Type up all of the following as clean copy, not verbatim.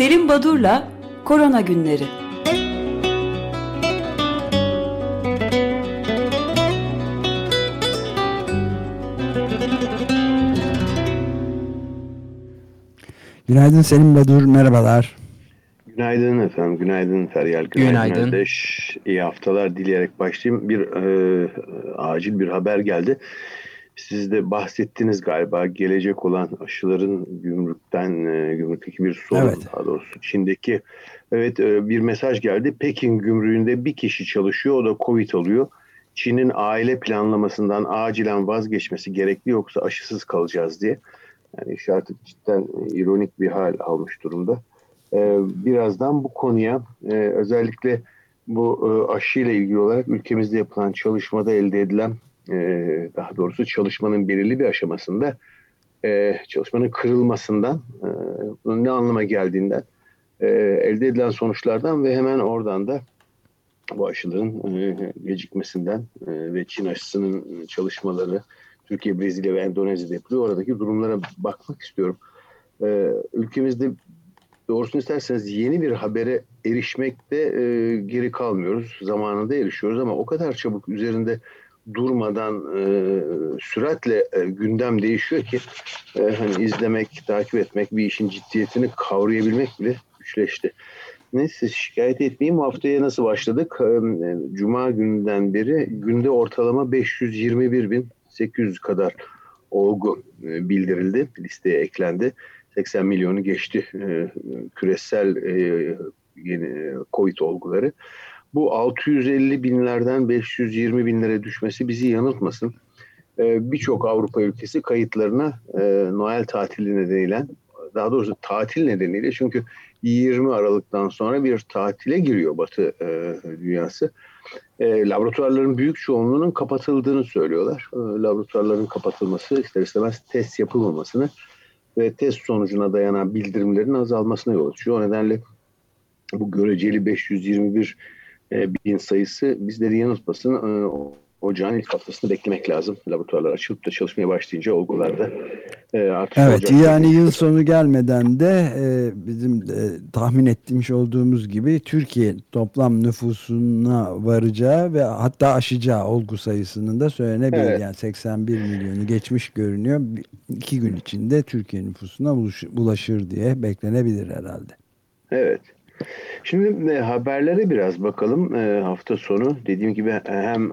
Selim Badur'la Korona Günleri. Günaydın Selim Badur, merhabalar. Günaydın efendim, günaydın Feryal. Günaydın. Kardeş. İyi haftalar dileyerek başlayayım. Acil bir haber geldi. Siz de bahsettiniz galiba gelecek olan aşıların gümrükteki bir sorun, evet. Daha doğrusu Çin'deki. Evet, bir mesaj geldi. Pekin gümrüğünde bir kişi çalışıyor, o da Covid alıyor. Çin'in aile planlamasından acilen vazgeçmesi gerekli, yoksa aşısız kalacağız diye. Yani iş artık cidden ironik bir hal almış durumda. Birazdan bu konuya özellikle bu aşıyla ilgili olarak ülkemizde yapılan çalışmada elde edilen, daha doğrusu çalışmanın belirli bir aşamasında çalışmanın kırılmasından, bunun ne anlama geldiğinden, elde edilen sonuçlardan ve hemen oradan da bu aşıların gecikmesinden ve Çin aşısının çalışmaları Türkiye, Brezilya ve Endonezya'da yapılıyor. Oradaki durumlara bakmak istiyorum. Ülkemizde doğrusunu isterseniz yeni bir habere erişmekte geri kalmıyoruz. Zamanında erişiyoruz ama o kadar çabuk üzerinde durmadan süratle gündem değişiyor ki hani izlemek, takip etmek, bir işin ciddiyetini kavrayabilmek bile güçleşti. Neyse, şikayet etmeyeyim. Bu haftaya nasıl başladık? Cuma gününden beri günde ortalama 521.800 kadar olgu bildirildi, listeye eklendi. 80 milyonu geçti küresel yeni COVID olguları. Bu 650 binlerden 520 binlere düşmesi bizi yanıltmasın. Birçok Avrupa ülkesi kayıtlarına Noel tatili nedeniyle, daha doğrusu tatil nedeniyle, çünkü 20 Aralık'tan sonra bir tatile giriyor Batı dünyası. Laboratuvarların büyük çoğunluğunun kapatıldığını söylüyorlar. Laboratuvarların kapatılması ister istemez test yapılmamasını ve test sonucuna dayanan bildirimlerin azalmasına yol açıyor. O nedenle bu göreceli 521 bin sayısı bizleri yanıltmasın. Ocağın ilk haftasını beklemek lazım. Laboratuvarlar açılıp da çalışmaya başlayınca olgularda artış olacak. Evet, yani yıl sonu gelmeden de bizim tahmin etmiş olduğumuz gibi Türkiye toplam nüfusuna varacağı ve hatta aşacağı olgu sayısının da söylenebilir. Evet. Yani 81 milyonu geçmiş görünüyor. 2 gün içinde Türkiye nüfusuna bulaşır diye beklenebilir herhalde. Evet. Şimdi haberlere biraz bakalım. Hafta sonu dediğim gibi hem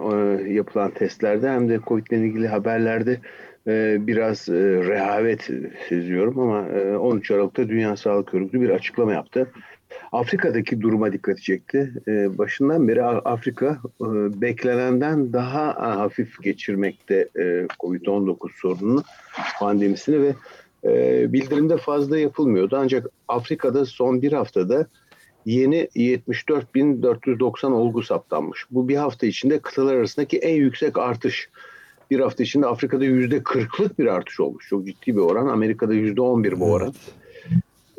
yapılan testlerde hem de COVID ile ilgili haberlerde biraz rehavet seziyorum ama 13 Aralık'ta Dünya Sağlık Örgütü bir açıklama yaptı. Afrika'daki duruma dikkat çekti. Başından beri Afrika beklenenden daha hafif geçirmekte COVID-19 sorununu, pandemisini ve bildirimde fazla yapılmıyordu. Ancak Afrika'da son bir haftada yeni 74.490 olgu saptanmış. Bu bir hafta içinde kıtalar arasındaki en yüksek artış. Bir hafta içinde Afrika'da %40'lık bir artış olmuş. Çok ciddi bir oran. Amerika'da %11 bu oran.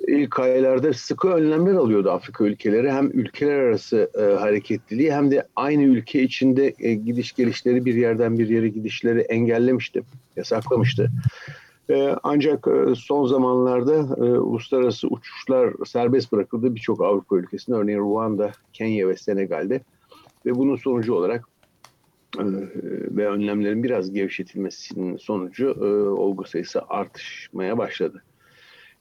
İlk aylarda sıkı önlemler alıyordu Afrika ülkeleri. Hem ülkeler arası hareketliliği hem de aynı ülke içinde gidiş gelişleri, bir yerden bir yere gidişleri engellemişti, yasaklamıştı. Ancak son zamanlarda uluslararası uçuşlar serbest bırakıldı birçok Avrupa ülkesinde, örneğin Ruanda, Kenya ve Senegal'de ve bunun sonucu olarak ve önlemlerin biraz gevşetilmesinin sonucu olgu sayısı artışmaya başladı.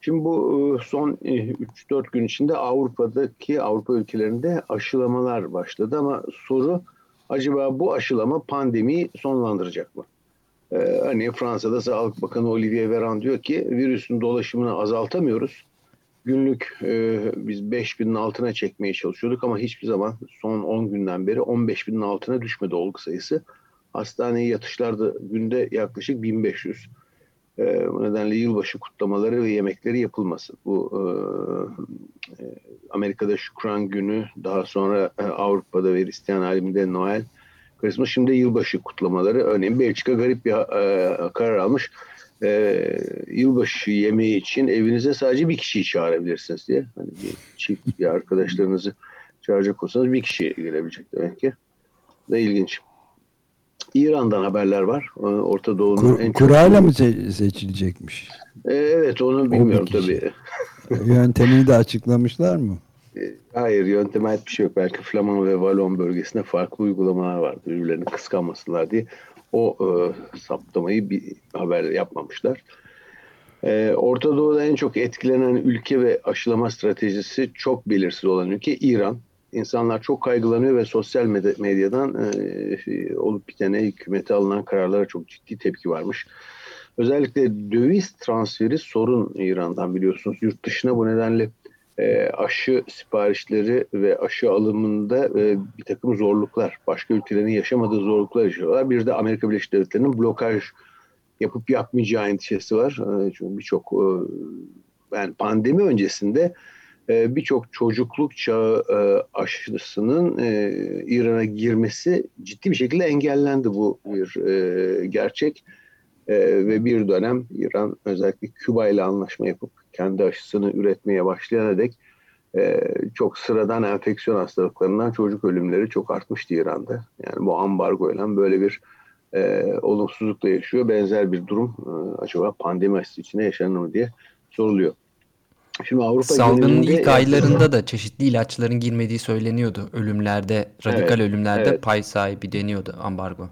Şimdi bu son 3-4 gün içinde Avrupa ülkelerinde aşılamalar başladı ama soru, acaba bu aşılama pandemiyi sonlandıracak mı? Hani Fransa'da Sağlık Bakanı Olivier Veran diyor ki virüsün dolaşımını azaltamıyoruz. Günlük biz 5.000'in altına çekmeye çalışıyorduk ama hiçbir zaman son 10 günden beri 15.000'in altına düşmedi olgu sayısı. Hastaneye yatışlarda günde yaklaşık 1.500. Bu nedenle yılbaşı kutlamaları ve yemekleri yapılmasın. Bu Amerika'da Şükran Günü, daha sonra Avrupa'da ve Hristiyan aleminde Noel, Christmas, şimdi yılbaşı kutlamaları. Örneğin Belçika garip bir karar almış. Yılbaşı yemeği için evinize sadece bir kişiyi çağırabilirsiniz diye. Hani bir çift, bir arkadaşlarınızı çağıracak olsanız bir kişi gelebilecek demek ki. Da ilginç. İran'dan haberler var. Orta Doğu'nun en çok... Kurayla mı seçilecekmiş? Evet, onu bilmiyorum tabii. Yöntemini de açıklamışlar mı? Hayır, yönteme ait bir şey yok. Belki Flaman ve Valon bölgesinde farklı uygulamalar vardı. Birbirlerini kıskanmasınlar diye. O saptamayı bir haber yapmamışlar. Orta Doğu'da en çok etkilenen ülke ve aşılama stratejisi çok belirsiz olan ülke İran. İnsanlar çok kaygılanıyor ve sosyal medyadan olup bitene, hükümete alınan kararlara çok ciddi tepki varmış. Özellikle döviz transferi sorun İran'dan, biliyorsunuz. Yurt dışına bu nedenle aşı siparişleri ve aşı alımında bir takım zorluklar, başka ülkelerin yaşamadığı zorluklar yaşıyorlar. Bir de Amerika Birleşik Devletleri'nin blokaj yapıp yapmayacağı endişesi var. Çünkü birçok, yani pandemi öncesinde birçok çocukluk çağı aşısının İran'a girmesi ciddi bir şekilde engellendi. Bu bir gerçek. Ve bir dönem İran özellikle Küba ile anlaşma yapıp kendi aşısını üretmeye başlayana dek çok sıradan enfeksiyon hastalıklarından çocuk ölümleri çok artmıştı İran'da. Yani bu ambargo ile böyle bir olumsuzlukla yaşıyor. Benzer bir durum acaba pandemi aşısı içinde yaşanır mı diye soruluyor. Şimdi Avrupa salgının ilk aylarında da çeşitli ilaçların girmediği söyleniyordu. Ölümlerde, radikal ölümlerde pay sahibi deniyordu ambargo.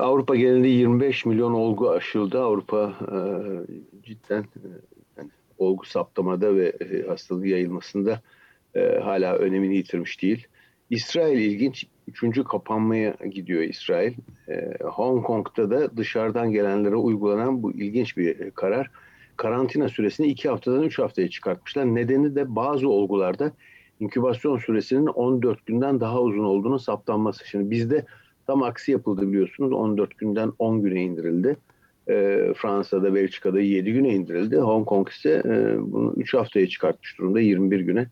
Avrupa genelinde 25 milyon olgu aşıldı. Avrupa cidden yani olgu saptamada ve hastalığı yayılmasında hala önemini yitirmiş değil. İsrail ilginç. 3. kapanmaya gidiyor İsrail. Hong Kong'da da dışarıdan gelenlere uygulanan bu ilginç bir karar. Karantina süresini 2 haftadan 3 haftaya çıkartmışlar. Nedeni de bazı olgularda inkübasyon süresinin 14 günden daha uzun olduğunu saptanması. Şimdi bizde tam aksi yapıldı, biliyorsunuz. 14 günden 10 güne indirildi. Fransa'da, Belçika'da 7 güne indirildi. Hong Kong ise bunu 3 haftaya çıkartmış durumda, 21 güne.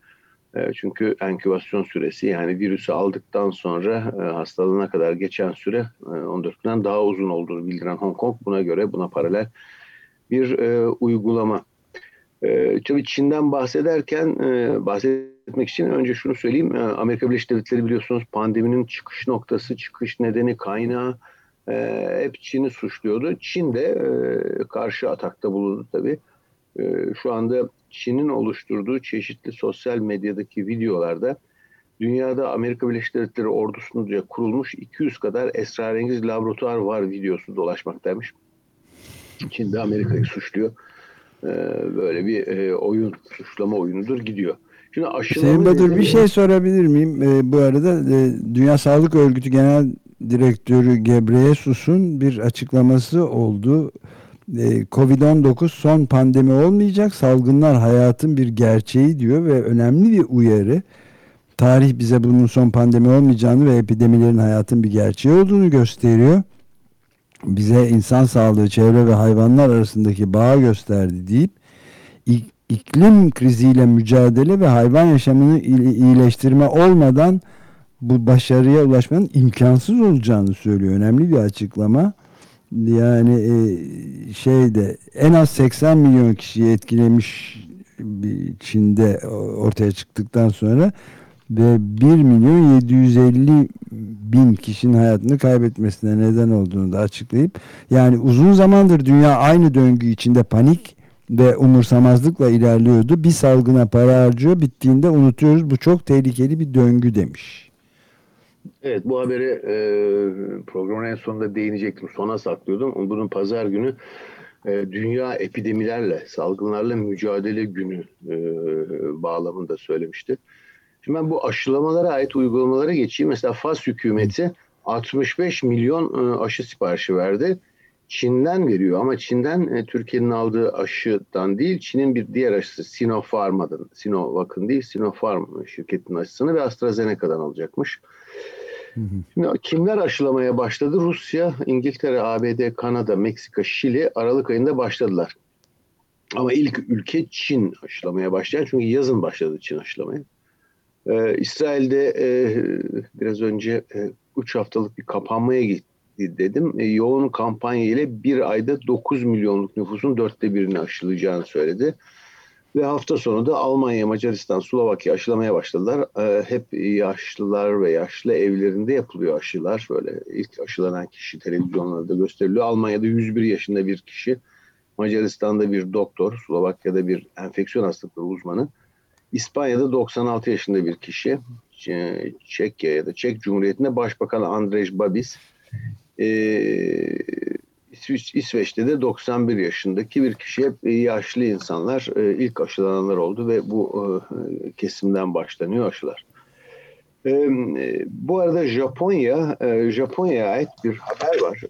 Çünkü enkübasyon süresi, yani virüsü aldıktan sonra hastalığına kadar geçen süre 14 günden daha uzun olduğunu bildiren Hong Kong buna göre, buna paralel bir uygulama. Tabii Çin'den bahsetmek için önce şunu söyleyeyim. Amerika Birleşik Devletleri, biliyorsunuz, pandeminin çıkış noktası, çıkış nedeni, kaynağı hep Çin'i suçluyordu. Çin de karşı atakta bulundu tabii. Şu anda Çin'in oluşturduğu çeşitli sosyal medyadaki videolarda dünyada Amerika Birleşik Devletleri ordusunca kurulmuş 200 kadar esrarengiz laboratuvar var videosu dolaşmaktaymış. Çin de Amerika'yı suçluyor. Böyle bir oyun, suçlama oyunudur gidiyor. Şimdi Selim Badur, bir şey sorabilir miyim? Bu arada Dünya Sağlık Örgütü Genel Direktörü Gebreyesus'un bir açıklaması oldu. Covid-19 son pandemi olmayacak, salgınlar hayatın bir gerçeği diyor ve önemli bir uyarı. Tarih bize bunun son pandemi olmayacağını ve epidemilerin hayatın bir gerçeği olduğunu gösteriyor. Bize insan sağlığı, çevre ve hayvanlar arasındaki bağı gösterdi deyip iklim kriziyle mücadele ve hayvan yaşamını iyileştirme olmadan bu başarıya ulaşmanın imkansız olacağını söylüyor. Önemli bir açıklama. Yani en az 80 milyon kişiyi etkilemiş Çin'de ortaya çıktıktan sonra ve 1.750.000 kişinin hayatını kaybetmesine neden olduğunu da açıklayıp, yani uzun zamandır dünya aynı döngü içinde panik ve umursamazlıkla ilerliyordu. Bir salgına para harcıyor, bittiğinde unutuyoruz. Bu çok tehlikeli bir döngü demiş. Evet, bu haberi programın en sonunda değinecektim. Sona saklıyordum. Bunun pazar günü Dünya Epidemilerle, Salgınlarla Mücadele Günü bağlamında söylemişti. Şimdi ben bu aşılamalara ait uygulamalara geçeyim. Mesela Fas hükümeti 65 milyon aşı siparişi verdi. Çin'den veriyor ama Çin'den Türkiye'nin aldığı aşıdan değil, Çin'in bir diğer aşısı Sinovac'ın değil, Sinopharm şirketinin aşısını ve AstraZeneca'dan alacakmış. Şimdi kimler aşılamaya başladı? Rusya, İngiltere, ABD, Kanada, Meksika, Şili Aralık ayında başladılar. Ama ilk ülke Çin aşılamaya başlayan, çünkü yazın başladı Çin aşılamaya. İsrail'de biraz önce 3 haftalık bir kapanmaya gitti dedim. Yoğun kampanya ile bir ayda 9 milyonluk nüfusun 1/4'ünü aşılayacağını söyledi. Ve hafta sonu da Almanya, Macaristan, Slovakya aşılamaya başladılar. Hep yaşlılar ve yaşlı evlerinde yapılıyor aşılar. Böyle ilk aşılanan kişi televizyonlarda gösteriliyor. Almanya'da 101 yaşında bir kişi Macaristan'da bir doktor, Slovakya'da bir enfeksiyon hastalıkları uzmanı, İspanya'da 96 yaşında bir kişi, Çekya'da, Çek Cumhuriyeti'nde Başbakan Andrej Babiş, İsveç'te de 91 yaşındaki bir kişi. Hep yaşlı insanlar, ilk aşılananlar oldu ve bu kesimden başlanıyor aşılar. Bu arada Japonya'ya ait bir haber var.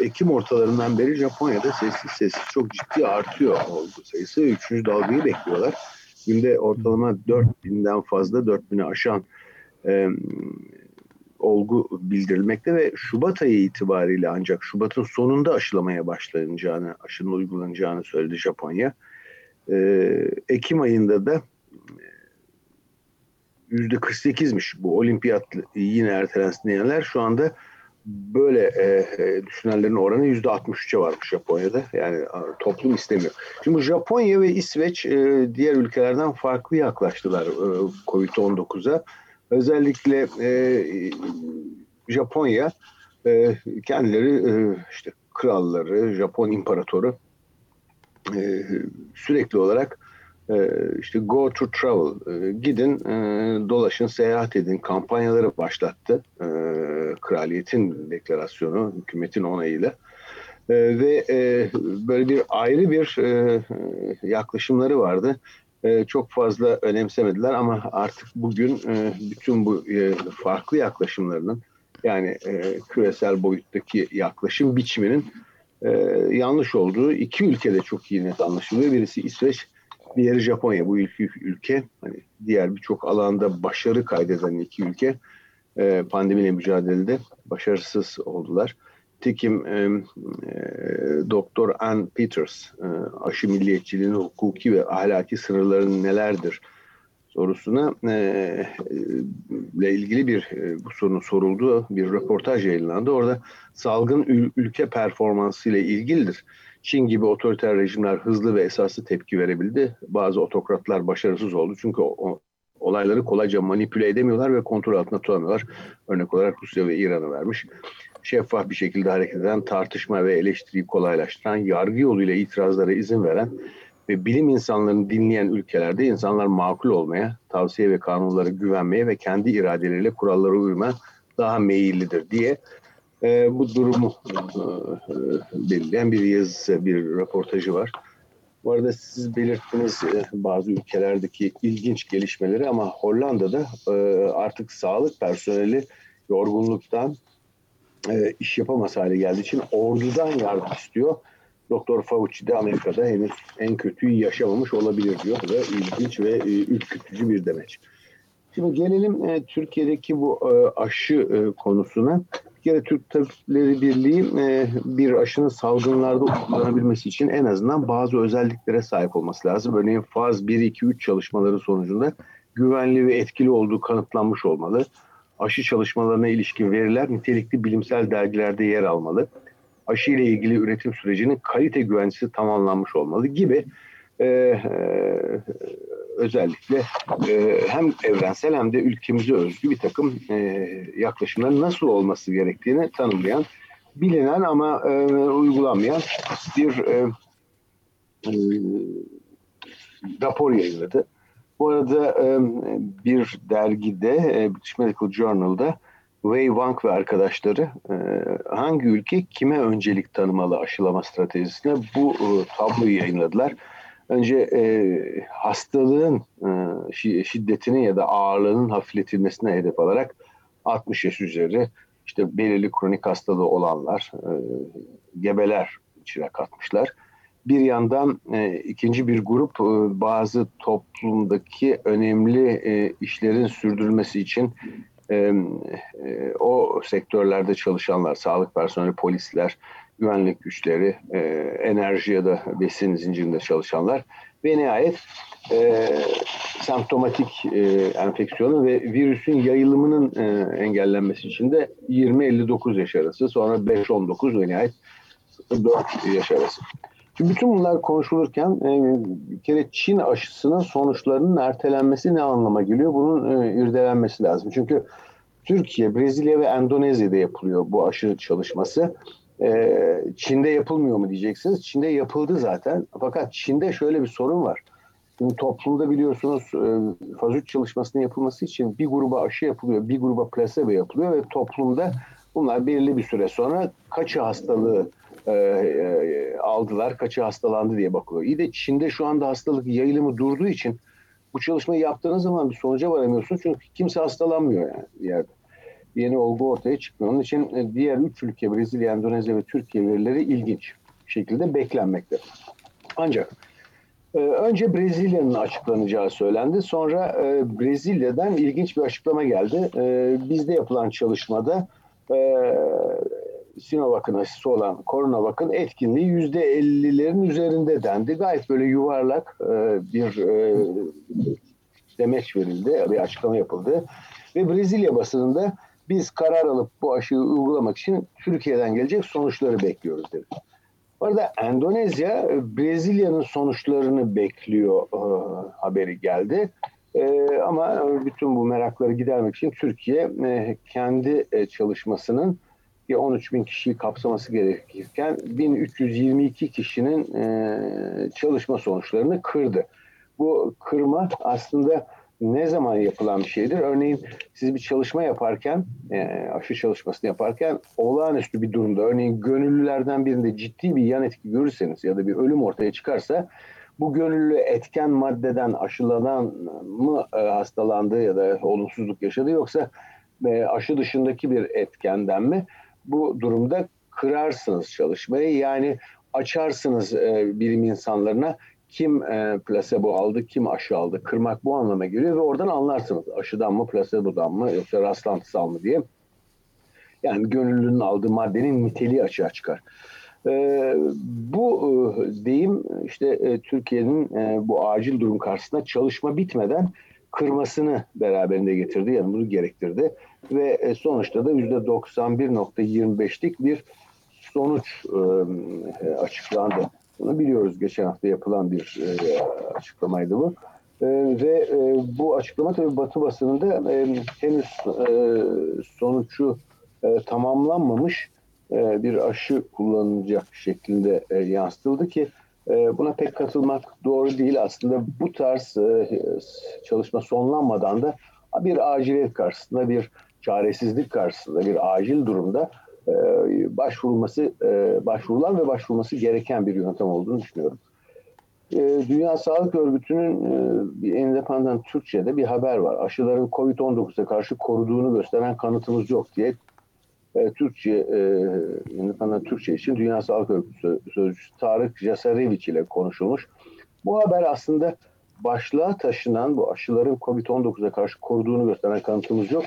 Ekim ortalarından beri Japonya'da sessiz sessiz çok ciddi artıyor olgu sayısı. 3. dalgayı bekliyorlar. Günde ortalama 4000'den fazla, 4000'i aşan olgu bildirilmekte ve Şubat ayı itibariyle ancak Şubat'ın sonunda aşılamaya başlanacağını, aşının uygulanacağını söyledi Japonya. Ekim ayında da %48'miş bu olimpiyat yine ertelensinler. Şu anda böyle düşünenlerin oranı %63'e varmış Japonya'da. Yani toplum istemiyor. Şimdi Japonya ve İsveç diğer ülkelerden farklı yaklaştılar COVID-19'a. Özellikle Japonya kendileri işte kralları, Japon imparatoru sürekli olarak işte go to travel, gidin dolaşın, seyahat edin kampanyaları başlattı. Kraliyetin deklarasyonu, hükümetin onayıyla ve böyle bir ayrı bir yaklaşımları vardı. Çok fazla önemsemediler ama artık bugün bütün bu farklı yaklaşımlarının, yani küresel boyuttaki yaklaşım biçiminin yanlış olduğu iki ülkede çok iyi net anlaşılıyor. Birisi İsveç, diğeri Japonya. Bu iki ülke, hani diğer birçok alanda başarı kaydeden iki ülke, pandemiyle mücadelede başarısız oldular. Nitekim Doktor Ann Peters aşı milliyetçiliğinin hukuki ve ahlaki sınırları nelerdir sorusuna ile ilgili bir bu sorunun sorulduğu bir röportaj yayınlandı. Orada salgın ülke performansı ile ilgilidir. Çin gibi otoriter rejimler hızlı ve esaslı tepki verebildi. Bazı otokratlar başarısız oldu çünkü olayları kolayca manipüle edemiyorlar ve kontrol altında tutamıyorlar. Örnek olarak Rusya ve İran'ı vermiş. Şeffaf bir şekilde hareket eden, tartışma ve eleştiriyi kolaylaştıran, yargı yoluyla itirazlara izin veren ve bilim insanlarını dinleyen ülkelerde insanlar makul olmaya, tavsiye ve kanunlara güvenmeye ve kendi iradeleriyle kurallara uymaya daha meyillidir diye bu durumu belirleyen bir yazısı, bir röportajı var. Bu arada siz belirttiniz bazı ülkelerdeki ilginç gelişmeleri ama Hollanda'da artık sağlık personeli yorgunluktan iş yapamaz hale geldiği için ordudan yardım istiyor. Doktor Fauci de Amerika'da henüz en kötüyü yaşamamış olabilir diyor. Ve ilginç ve ürkütücü bir demeç. Şimdi gelelim Türkiye'deki bu aşı konusuna. Bir kere Türk Tabipleri Birliği bir aşının salgınlarda uygulanabilmesi için en azından bazı özelliklere sahip olması lazım. Örneğin faz 1-2-3 çalışmaları sonucunda güvenli ve etkili olduğu kanıtlanmış olmalı. Aşı çalışmalarına ilişkin veriler nitelikli bilimsel dergilerde yer almalı. Aşı ile ilgili üretim sürecinin kalite güvencesi tamamlanmış olmalı gibi özellikle hem evrensel hem de ülkemize özgü bir takım yaklaşımların nasıl olması gerektiğini tanımlayan, bilinen ama uygulanmayan bir rapor yayınladı. Bu arada bir dergide, British Medical Journal'da Wei Wang ve arkadaşları hangi ülke kime öncelik tanımalı aşılama stratejisine bu tabloyu yayınladılar. Önce hastalığın şiddetinin ya da ağırlığının hafifletilmesine hedef alarak 60 yaş üzeri, işte belirli kronik hastalığı olanlar, gebeler içine katmışlar. Bir yandan ikinci bir grup bazı toplumdaki önemli işlerin sürdürülmesi için o sektörlerde çalışanlar, sağlık personeli, polisler, güvenlik güçleri, enerji ya da besin zincirinde çalışanlar ve nihayet semptomatik enfeksiyonun ve virüsün yayılımının engellenmesi için de 20-59 yaş arası, sonra 5-19 ve nihayet 4 yaş arası. Şimdi bütün bunlar konuşulurken bir kere Çin aşısının sonuçlarının ertelenmesi ne anlama geliyor? Bunun irdelenmesi lazım. Çünkü Türkiye, Brezilya ve Endonezya'da yapılıyor bu aşı çalışması. Çin'de yapılmıyor mu diyeceksiniz. Çin'de yapıldı zaten. Fakat Çin'de şöyle bir sorun var. Şimdi toplumda biliyorsunuz faz 3 çalışmasının yapılması için bir gruba aşı yapılıyor, bir gruba plasebo yapılıyor ve toplumda bunlar belirli bir süre sonra kaçı hastalığı aldılar, kaçı hastalandı diye bakılıyor. İyi de Çin'de şu anda hastalık yayılımı durduğu için bu çalışmayı yaptığınız zaman bir sonuca varamıyorsunuz. Çünkü kimse hastalanmıyor yani bir yerde. Yeni olgu ortaya çıkmıyor. Onun için diğer 3 ülke, Brezilya, Endonezya ve Türkiye verileri ilginç şekilde beklenmekte. Ancak önce Brezilya'nın açıklanacağı söylendi. Sonra Brezilya'dan ilginç bir açıklama geldi. Bizde yapılan çalışmada Sinovac'ın aşısı olan Coronavac'ın etkinliği %50'lerin üzerinde dendi. Gayet böyle yuvarlak bir demeç verildi, bir açıklama yapıldı. Ve Brezilya basınında biz karar alıp bu aşıyı uygulamak için Türkiye'den gelecek sonuçları bekliyoruz dedi. Bu arada Endonezya, Brezilya'nın sonuçlarını bekliyor haberi geldi. Ama bütün bu merakları gidermek için Türkiye kendi çalışmasının 13.000 kişiyi kapsaması gerekirken 1.322 kişinin çalışma sonuçlarını kırdı. Bu kırma aslında ne zaman yapılan bir şeydir? Örneğin siz bir çalışma yaparken, aşı çalışmasını yaparken olağanüstü bir durumda, örneğin gönüllülerden birinde ciddi bir yan etki görürseniz ya da bir ölüm ortaya çıkarsa bu gönüllü etken maddeden aşılanan mı hastalandı ya da olumsuzluk yaşadı yoksa aşı dışındaki bir etkenden mi? Bu durumda kırarsınız çalışmayı, yani açarsınız bilim insanlarına kim plasebo aldı, kim aşı aldı. Kırmak bu anlama geliyor ve oradan anlarsınız aşıdan mı, plasebodan mı yoksa rastlantısal mı diye. Yani gönüllünün aldığı maddenin niteliği açığa çıkar. Bu deyim işte Türkiye'nin bu acil durum karşısında çalışma bitmeden kırmasını beraberinde getirdi. Yani bunu gerektirdi ve sonuçta da %91.25'lik bir sonuç açıklandı. Bunu biliyoruz, geçen hafta yapılan bir açıklamaydı bu. Ve bu açıklama tabii Batı basınında henüz sonucu tamamlanmamış bir aşı kullanılacak şeklinde yansıtıldı ki buna pek katılmak doğru değil. Aslında bu tarz çalışma sonlanmadan da bir aciliyet karşısında, bir çaresizlik karşısında, bir acil durumda başvurulan ve başvurulması gereken bir yöntem olduğunu düşünüyorum. Dünya Sağlık Örgütü'nün Independent Türkçe'de bir haber var. Aşıların COVID-19'a karşı koruduğunu gösteren kanıtımız yok diye Independent Türkçe için Dünya Sağlık Örgütü sözcüsü Tarık Jasarevic ile konuşulmuş. Bu haber aslında başlığa taşınan bu aşıların COVID-19'a karşı koruduğunu gösteren kanıtımız yok.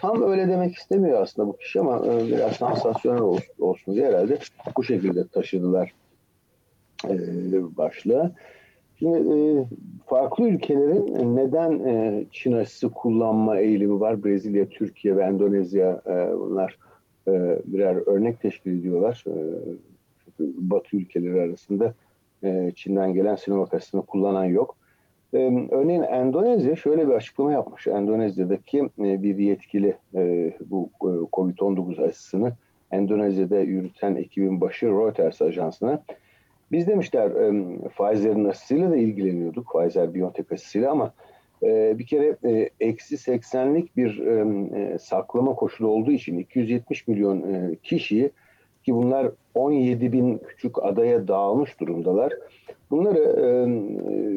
Tam öyle demek istemiyor aslında bu kişi ama biraz sansasyonel olsun diye herhalde bu şekilde taşıdılar başlığı. Şimdi farklı ülkelerin neden Çin aşısı kullanma eğilimi var? Brezilya, Türkiye ve Endonezya bunlar birer örnek teşkil ediyorlar. Batı ülkeleri arasında Çin'den gelen Sinovac aşısını kullanan yok. Örneğin Endonezya şöyle bir açıklama yapmış. Endonezya'daki bir yetkili bu COVID-19 aşısını Endonezya'da yürüten ekibin başı Reuters ajansına. Biz demişler Pfizer'in aşısıyla da ilgileniyorduk. Pfizer BioNTech aşısıyla ama bir kere eksi 80'lik bir saklama koşulu olduğu için 270 milyon kişiyi, ki bunlar 17 bin küçük adaya dağılmış durumdalar. Bunları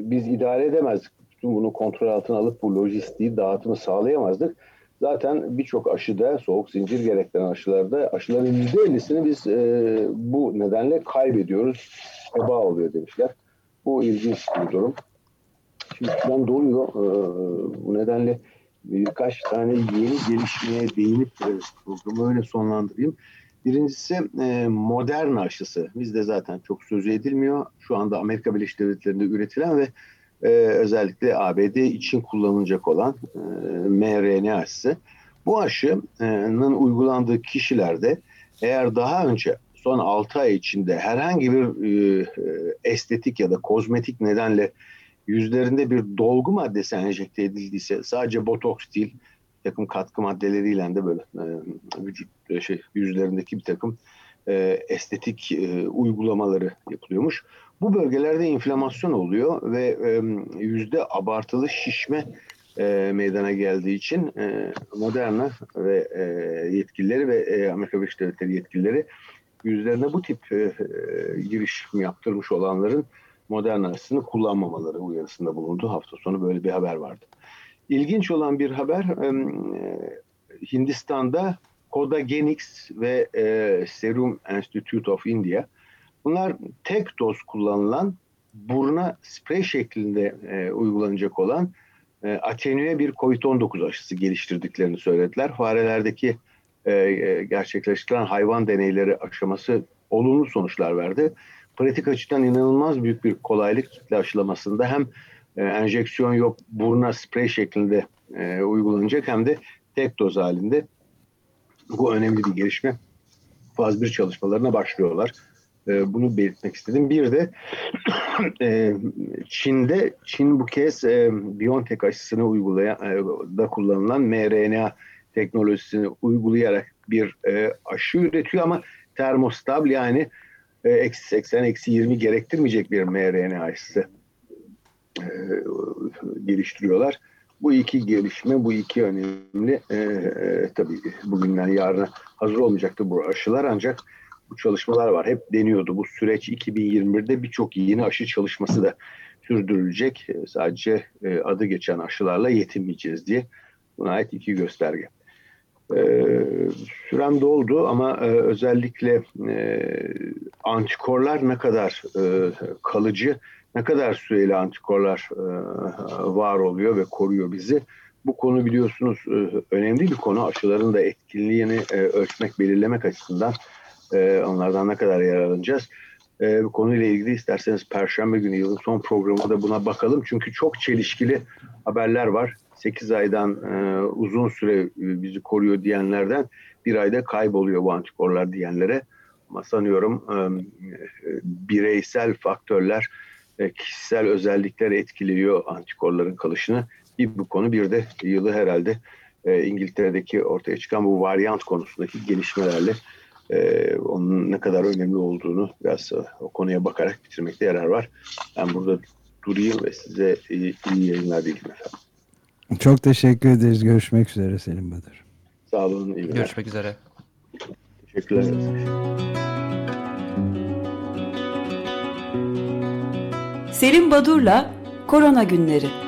biz idare edemezdik. Bütün bunu kontrol altına alıp bu lojistiği, dağıtımı sağlayamazdık. Zaten birçok aşıda, soğuk zincir gerektiren aşılarda aşıların %50'sini biz bu nedenle kaybediyoruz. Heba oluyor demişler. Bu ilginç bir durum. Şimdi ben doluyor. Bu nedenle birkaç tane yeni gelişmeye değinip programı öyle sonlandırayım. Birincisi Moderna aşısı. Bizde zaten çok sözü edilmiyor. Şu anda Amerika Birleşik Devletleri'nde üretilen ve özellikle ABD için kullanılacak olan mRNA aşısı. Bu aşının uygulandığı kişilerde eğer daha önce son 6 ay içinde herhangi bir estetik ya da kozmetik nedenle yüzlerinde bir dolgu maddesi enjekte edildiyse, sadece botoks değil, takım katkı maddeleriyle de böyle vücut yüzlerindeki bir takım estetik uygulamaları yapılıyormuş. Bu bölgelerde inflamasyon oluyor ve yüzde abartılı şişme meydana geldiği için Moderna ve yetkilileri ve Amerika Birleşik Devletleri yetkilileri yüzlerine bu tip girişim yaptırmış olanların Moderna aşısını kullanmamaları uyarısında bulundu. Hafta sonu böyle bir haber vardı. İlginç olan bir haber, Hindistan'da Codagenix ve Serum Institute of India, bunlar tek doz kullanılan, buruna sprey şeklinde uygulanacak olan atenüye bir COVID-19 aşısı geliştirdiklerini söylediler. Farelerdeki gerçekleştirilen hayvan deneyleri aşaması olumlu sonuçlar verdi. Pratik açıdan inanılmaz büyük bir kolaylık kitle aşılamasında, hem enjeksiyon yok, buruna sprey şeklinde uygulanacak, hem de tek doz halinde. Bu önemli bir gelişme. Faz 1 çalışmalarına başlıyorlar. Bunu belirtmek istedim. Bir de Çin bu kez BioNTech aşısını da kullanılan mRNA teknolojisini uygulayarak bir aşı üretiyor, ama termostabil, yani -80, -20 gerektirmeyecek bir mRNA aşısı geliştiriyorlar. Bu iki gelişme, bu iki önemli, tabii bugünden yarına hazır olmayacaktı bu aşılar, ancak bu çalışmalar var. Hep deniyordu bu süreç. 2021'de birçok yeni aşı çalışması da sürdürülecek. Sadece adı geçen aşılarla yetinmeyeceğiz diye. Buna ait iki gösterge. Sürem doldu ama özellikle antikorlar ne kadar kalıcı, ne kadar süreyle antikorlar var oluyor ve koruyor bizi. Bu konu biliyorsunuz önemli bir konu. Aşıların da etkinliğini ölçmek, belirlemek açısından onlardan ne kadar yararlanacağız. Bu konuyla ilgili isterseniz Perşembe günü yılın son programında buna bakalım. Çünkü çok çelişkili haberler var. 8 aydan uzun süre bizi koruyor diyenlerden, bir ayda kayboluyor bu antikorlar diyenlere. Ama sanıyorum bireysel faktörler, kişisel özellikler etkiliyor antikorların kalışını. Bir bu konu, bir de yılı herhalde İngiltere'deki ortaya çıkan bu varyant konusundaki gelişmelerle onun ne kadar önemli olduğunu biraz o konuya bakarak bitirmekte yarar var. Ben burada durayım ve size iyi yayınlar diliyorum efendim. Çok teşekkür ederiz. Görüşmek üzere Selim Badur. Sağ olun. İyi günler. Görüşmek üzere. Teşekkürler. Selim Badur'la Korona Günleri.